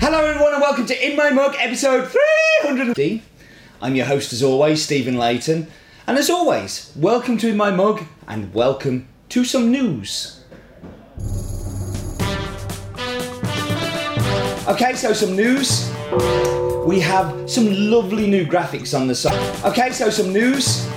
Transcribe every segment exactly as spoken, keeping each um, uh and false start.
Hello everyone and welcome to In My Mug episode three hundred. I'm your host as always, Stephen Layton. And as always, welcome to In My Mug and welcome to some news. Okay, so some news. We have some lovely new graphics on the site. Okay, so some news.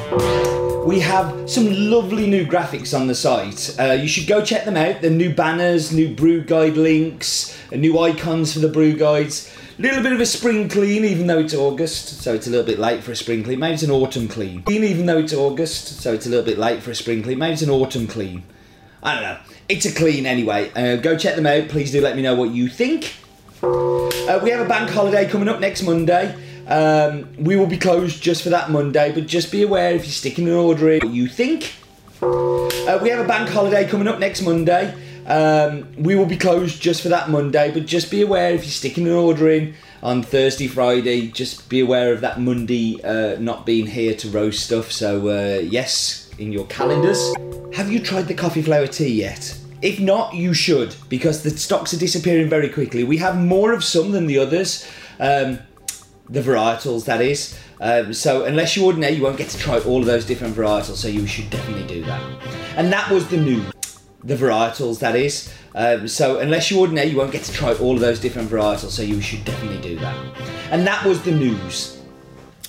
We have some lovely new graphics on the site. Uh, you should go check them out. They're new banners, new brew guide links, new icons for the brew guides. A little bit of a spring clean, even though it's August, so it's a little bit late for a spring clean. Maybe it's an autumn clean. Even though it's August, so it's a little bit late for a spring clean. Maybe it's an autumn clean. I don't know. It's a clean anyway. Uh, go check them out. Please do let me know what you think. Uh, we have a bank holiday coming up next Monday. Um, we will be closed just for that Monday, but just be aware if you're sticking an order in what you think. Uh, we have a bank holiday coming up next Monday. Um, we will be closed just for that Monday, but just be aware if you're sticking an order in on Thursday, Friday, just be aware of that Monday uh, not being here to roast stuff. So uh, yes, in your calendars. Have you tried the coffee flower tea yet? If not, you should, because the stocks are disappearing very quickly. We have more of some than the others. Um, The varietals, that is. Um, so unless you ordinate, you won't get to try all of those different varietals, so you should definitely do that. And that was the news. The varietals, that is. Um, so unless you ordinate, you won't get to try all of those different varietals, so you should definitely do that. And that was the news.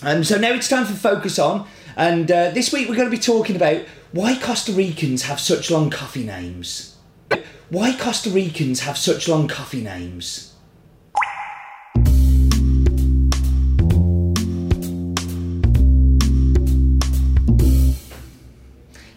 Um, so now it's time for Focus On. And uh, this week we're going to be talking about why Costa Ricans have such long coffee names. Why Costa Ricans have such long coffee names.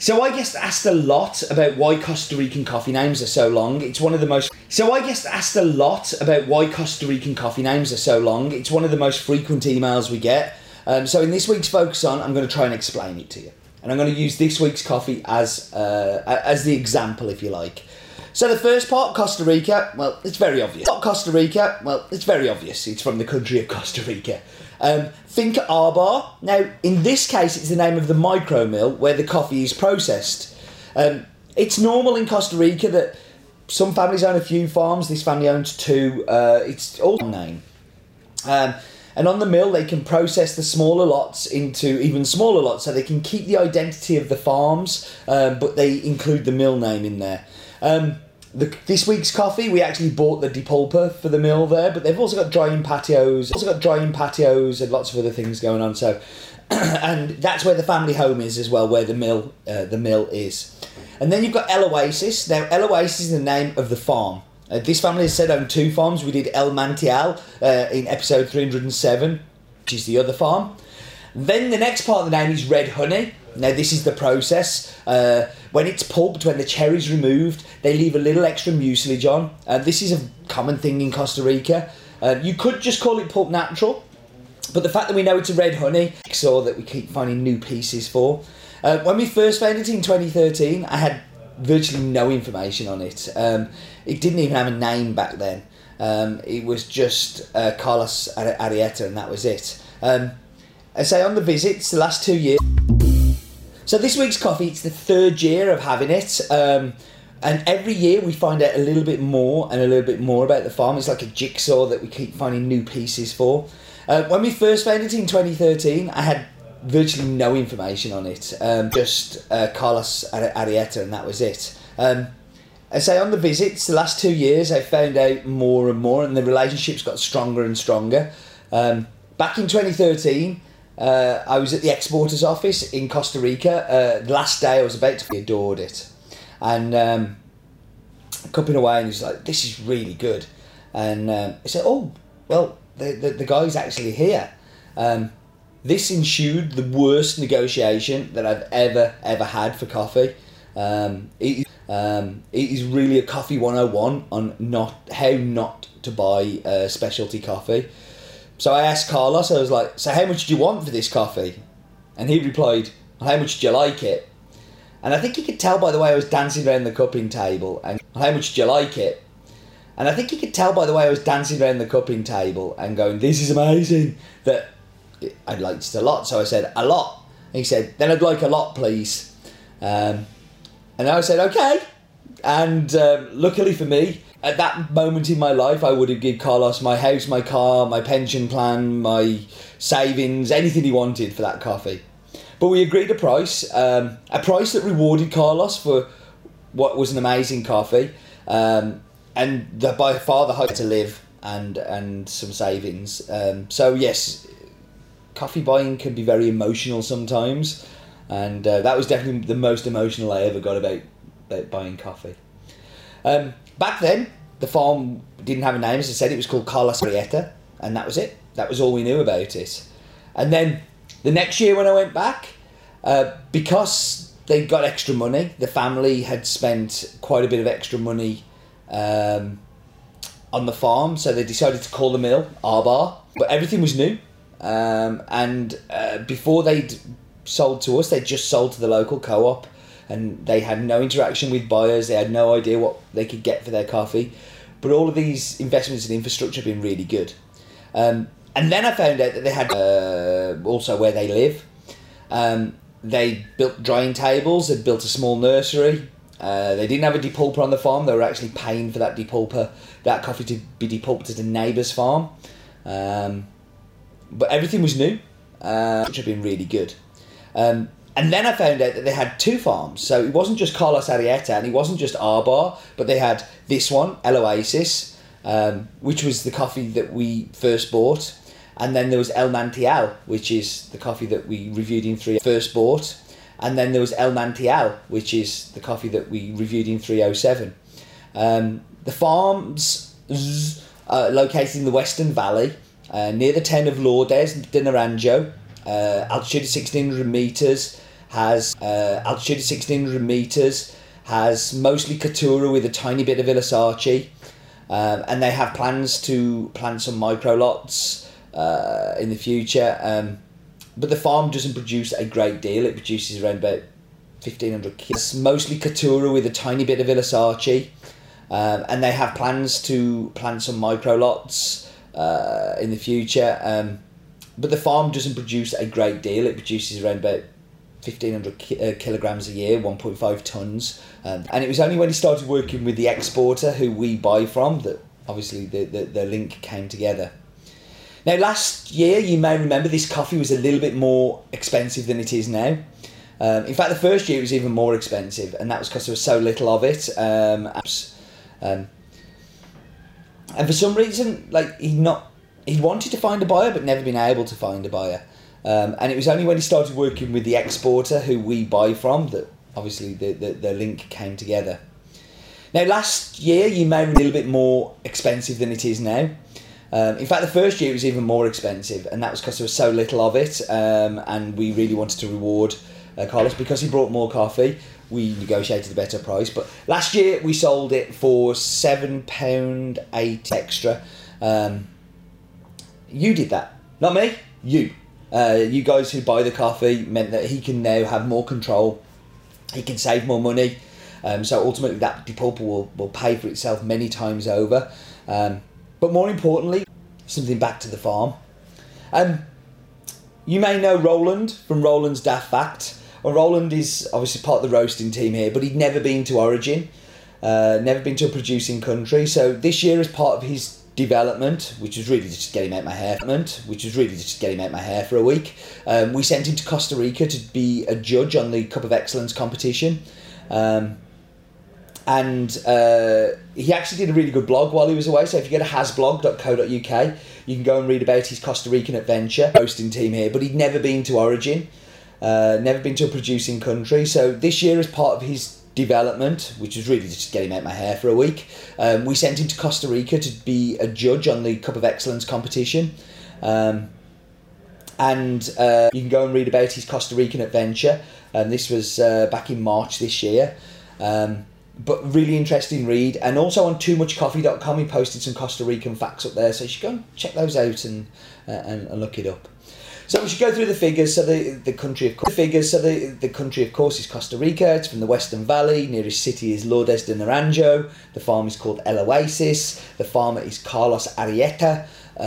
So I guess asked a lot about why Costa Rican coffee names are so long. It's one of the most. So I guess asked a lot about why Costa Rican coffee names are so long. It's one of the most frequent emails we get. Um, so in this week's Focus On, I'm going to try and explain it to you, and I'm going to use this week's coffee as uh, as the example, if you like. So the first part, Costa Rica. Well, it's very obvious. Not Costa Rica. Well, it's very obvious. It's from the country of Costa Rica. Um, think Arbar. Now, in this case, it's the name of the micro mill where the coffee is processed. Um, it's normal in Costa Rica that some families own a few farms. This family owns two. Uh, it's all name. Um, and on the mill, they can process the smaller lots into even smaller lots, so they can keep the identity of the farms, uh, but they include the mill name in there. Um, The, this week's coffee, we actually bought the depulper for the mill there, but they've also got drying patios, also got drying patios and lots of other things going on. So, and that's where the family home is as well, where the mill, uh, the mill is. And then you've got El Oasis. Now, El Oasis is the name of the farm. Uh, this family has said on two farms. We did El Mantial uh, in episode three hundred seven, which is the other farm. Then the next part of the name is Red Honey. Now, this is the process. Uh, when it's pulped, when the cherry's removed, they leave a little extra mucilage on. Uh, this is a common thing in Costa Rica. Uh, you could just call it pulp natural, but the fact that we know it's a red honey, so that we keep finding new pieces for. Uh, when we first found it in twenty thirteen, I had virtually no information on it. Um, it didn't even have a name back then. Um, it was just uh, Carlos Arrieta, and that was it. Um, I say on the visits, the last two years... So this week's coffee, it's the third year of having it, um, and every year we find out a little bit more and a little bit more about the farm. It's like a jigsaw that we keep finding new pieces for. Uh, when we first found it in twenty thirteen, I had virtually no information on it, um, just uh, Carlos Arrieta, and that was it. Um, I say on the visits, the last two years I found out more and more, and the relationship's got stronger and stronger. Um, back in twenty thirteen... Uh, I was at the exporter's office in Costa Rica. Uh, the last day I was about to be adored it. And um, cupping away, and he's like, "This is really good." And um, I said, "Oh, well, the, the, the guy's actually here." Um, this ensued the worst negotiation that I've ever, ever had for coffee. Um, it, um, it is really a coffee one oh one on not how not to buy uh, specialty coffee. So I asked Carlos, I was like, "So how much do you want for this coffee?" And he replied, "How much do you like it?" And I think he could tell by the way I was dancing around the cupping table. And how much do you like it? And I think he could tell by the way I was dancing around the cupping table and going, "This is amazing," that I liked it a lot. So I said, "A lot." And he said, "Then I'd like a lot, please." Um, and I said, "Okay." And um, luckily for me, at that moment in my life, I would have given Carlos my house, my car, my pension plan, my savings, anything he wanted for that coffee. But we agreed a price, um, a price that rewarded Carlos for what was an amazing coffee, um, and the, by far the highest to live and and some savings. Um, so yes, coffee buying can be very emotional sometimes, and uh, that was definitely the most emotional I ever got about, about buying coffee. Um, back then, the farm didn't have a name, as I said. It was called Carlos Arrieta, and that was it. That was all we knew about it. And then the next year when I went back, uh, because they got extra money, the family had spent quite a bit of extra money um, on the farm, so they decided to call the mill Arbar. But everything was new, um, and uh, before they'd sold to us, they'd just sold to the local co-op, and they had no interaction with buyers. They had no idea what they could get for their coffee. But all of these investments in infrastructure have been really good. Um, and then I found out that they had uh, also where they live. Um, they built drying tables, they built a small nursery. Uh, they didn't have a depulper on the farm. They were actually paying for that depulper, that coffee to be depulped at a neighbour's farm. Um, but everything was new, uh, which had been really good. Um, And then I found out that they had two farms. So it wasn't just Carlos Arrieta, and it wasn't just Arbar, but they had this one, El Oasis, um, which was the coffee that we first bought. And then there was El Mantial, which is the coffee that we reviewed in three first bought. And then there was El Mantial, which is the coffee that we reviewed in three oh seven. Um, the farms are located in the Western Valley, uh, near the town of Lourdes de Naranjo. Uh, altitude of sixteen hundred meters, has uh, altitude of sixteen hundred meters, has mostly Caturra with a tiny bit of Villasarchi, um, and they have plans to plant some micro lots uh, in the future. Um, but the farm doesn't produce a great deal. It produces around about fifteen hundred kilos. Mostly Caturra with a tiny bit of Villasarchi, um, and they have plans to plant some micro lots uh, in the future. Um, But the farm doesn't produce a great deal. It produces around about fifteen hundred kilograms a year, one point five tons. Um, and it was only when he started working with the exporter who we buy from that obviously the, the, the link came together. Now, last year, you may remember, this coffee was a little bit more expensive than it is now. Um, in fact, the first year it was even more expensive, and that was because there was so little of it. Um, um, and for some reason, like, he not... He wanted to find a buyer, but never been able to find a buyer. Um, and it was only when he started working with the exporter who we buy from that obviously the, the, the link came together. Now, last year, you may remember, a little bit more expensive than it is now. Um, in fact, the first year it was even more expensive, and that was because there was so little of it. Um, and we really wanted to reward uh, Carlos because he brought more coffee. We negotiated a better price. But last year, we sold it for seven pounds eighty extra. Um, You did that, not me, you. Uh, you guys who buy the coffee meant that he can now have more control. He can save more money. Um, so ultimately that depulper will, will pay for itself many times over. Um, but more importantly, something back to the farm. Um, you may know Roland from Roland's Daft Fact. Well, Roland is obviously part of the roasting team here, but he'd never been to origin, uh, never been to a producing country. So this year, as part of his development, which was really just getting out my hair, which was really just getting out my hair for a week. Um, we sent him to Costa Rica to be a judge on the Cup of Excellence competition, um, and uh, he actually did a really good blog while he was away. So if you go to hasblog dot co dot U K, you can go and read about his Costa Rican adventure. Hosting team here, but he'd never been to origin, uh, never been to a producing country. So this year, as part of his development, which was really just getting out my hair for a week, um, we sent him to Costa Rica to be a judge on the Cup of Excellence competition, um, and uh, you can go and read about his Costa Rican adventure, and this was uh, back in March this year, um, but really interesting read. And also on too much coffee dot com he posted some Costa Rican facts up there, so you should go and check those out and, uh, and, and look it up. So we should go through the figures. So the the country of the figures. So the the country, of course, is Costa Rica. It's from the Western Valley. Nearest city is Lourdes de Naranjo. The farm is called El Oasis. The farmer is Carlos Arrieta.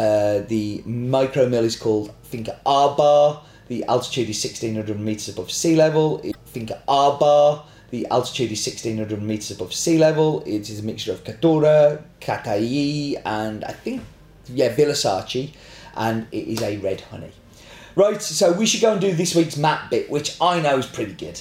Uh, the micro mill is called Finca Arbar. The altitude is sixteen hundred meters above sea level. Finca Arbar. The altitude is sixteen hundred meters above sea level. It is a mixture of Caturra, Catuai, and I think, yeah, Villasarchi, and it is a red honey. Right, so we should go and do this week's map bit, which I know is pretty good.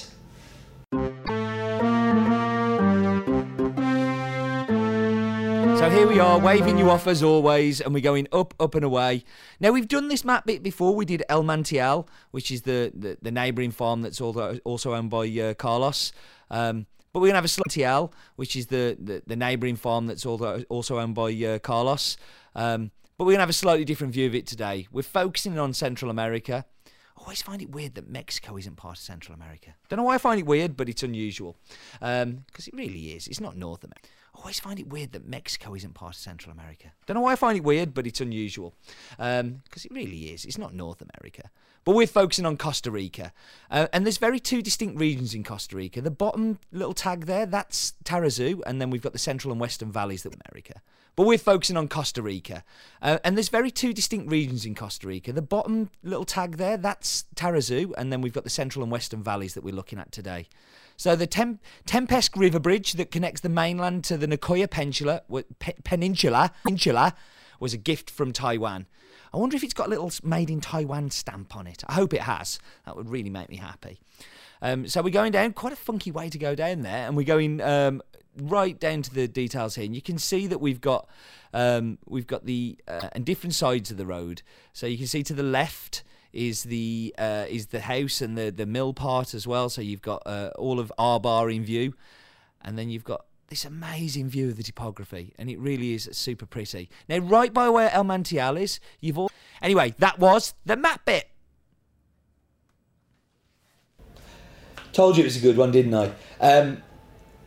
So here we are, waving you off as always, and we're going up, up and away. Now, we've done this map bit before. We did El Mantial, which is the, the, the neighbouring farm that's also owned by uh, Carlos. Um, but we're going to have a Mantial, which is the, the, the neighbouring farm that's also owned by uh, Carlos. Um, but we're going to have a slightly different view of it today. We're focusing on Central America. I always find it weird that Mexico isn't part of Central America. Don't know why I find it weird, but it's unusual. Um, because it really is. It's not North America. I always find it weird that Mexico isn't part of Central America. Don't know why I find it weird, but it's unusual. Um, because it really is. It's not North America. But we're focusing on Costa Rica. Uh, and there's very two distinct regions in Costa Rica. The bottom little tag there, that's Tarrazú, and then we've got the central and western valleys of America. But we're focusing on Costa Rica. Uh, and there's very two distinct regions in Costa Rica. The bottom little tag there, that's Tarrazú, and then we've got the central and western valleys that we're looking at today. So the Tem Tempesk River Bridge that connects the mainland to the Nicoya Peninsula, pe Peninsula Peninsula was a gift from Taiwan. I wonder if it's got a little made in Taiwan stamp on it. I hope it has. That would really make me happy. Um, so we're going down, quite a funky way to go down there, and we're going um, right down to the details here. And you can see that we've got, um, we've got the uh, and different sides of the road. So you can see to the left is the uh, is the house and the the mill part as well. So you've got uh, all of Arbar in view, and then you've got this amazing view of the topography, and it really is super pretty. Now, right by where El Mantial is, you've all anyway. That was the map bit. Told you it was a good one, didn't I? Um,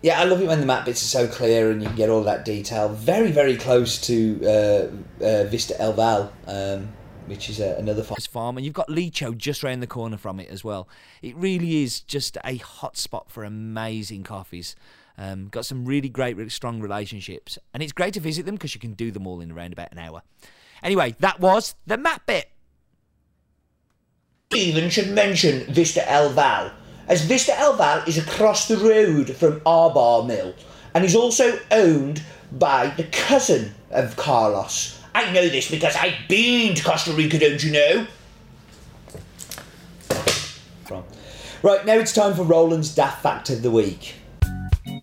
yeah, I love it when the map bits are so clear and you can get all that detail. Very, very close to uh, uh, Vista El Val. Um, which is uh, another farm, and you've got Licho just round the corner from it as well. It really is just a hot spot for amazing coffees. Um, got some really great, really strong relationships, and it's great to visit them because you can do them all in around about an hour. Anyway, that was the map bit. Stephen should mention Vista El Val, as Vista El Val is across the road from Arbar Mill, and is also owned by the cousin of Carlos. I know this because I've been to Costa Rica, don't you know? Right, now it's time for Roland's daft fact of the week. Funny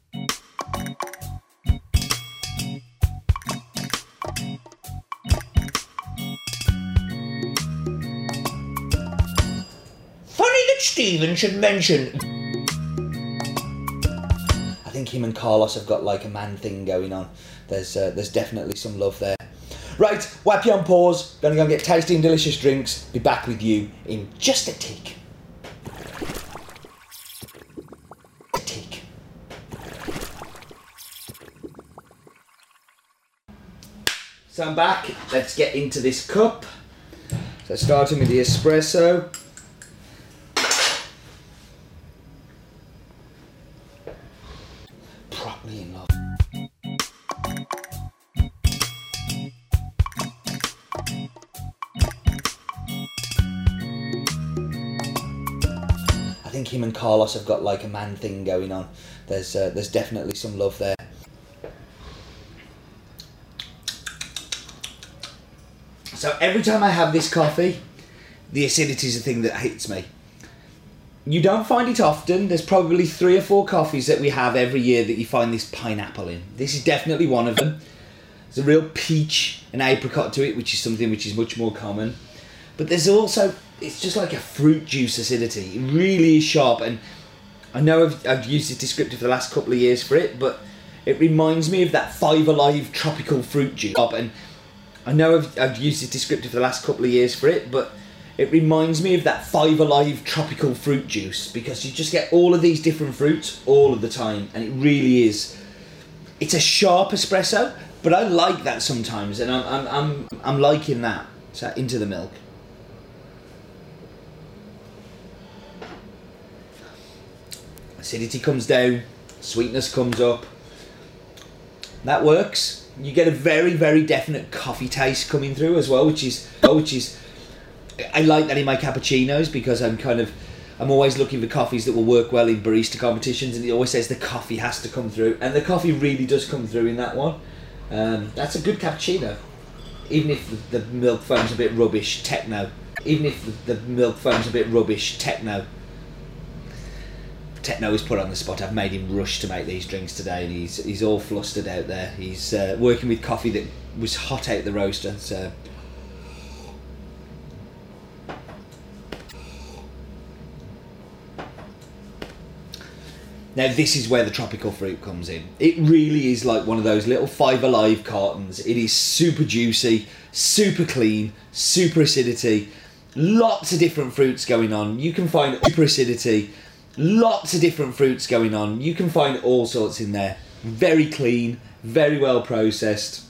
that Stephen should mention... I think him and Carlos have got like a man thing going on. There's, uh, there's definitely some love there. Right, wipe you on pause, gonna go and get tasty and delicious drinks. Be back with you in just a tick. A tick. So I'm back, let's get into this cup. So starting with the espresso. Properly in love. Him and Carlos have got like a man thing going on. There's uh, there's definitely some love there. So every time I have this coffee, the acidity is the thing that hits me. You don't find it often. There's probably three or four coffees that we have every year that you find this pineapple in. This is definitely one of them. There's a real peach and apricot to it, which is something which is much more common. But there's also, it's just like a fruit juice acidity. It really is sharp, and I know I've, I've used this descriptor for the last couple of years for it, but it reminds me of that Five Alive tropical fruit juice. And I know I've, I've used this descriptor for the last couple of years for it, but it reminds me of that Five Alive tropical fruit juice, because you just get all of these different fruits all of the time, and it really is. It's a sharp espresso, but I like that sometimes, and I'm I'm I'm, I'm liking that. So into the milk. Acidity comes down, sweetness comes up. That works. You get a very, very definite coffee taste coming through as well, which is, which is, I like that in my cappuccinos because I'm kind of, I'm always looking for coffees that will work well in barista competitions, and he always says the coffee has to come through, and the coffee really does come through in that one. Um, that's a good cappuccino, even if the milk foam's a bit rubbish. Techno, even if the milk foam's a bit rubbish. Techno. Techno is put on the spot. I've made him rush to make these drinks today, and he's he's all flustered out there. He's uh, working with coffee that was hot out the roaster, so. Now this is where the tropical fruit comes in. It really is like one of those little Five Alive cartons. It is super juicy, super clean, super acidity. Lots of different fruits going on. You can find super acidity. Lots of different fruits going on. You can find all sorts in there. Very clean, very well processed.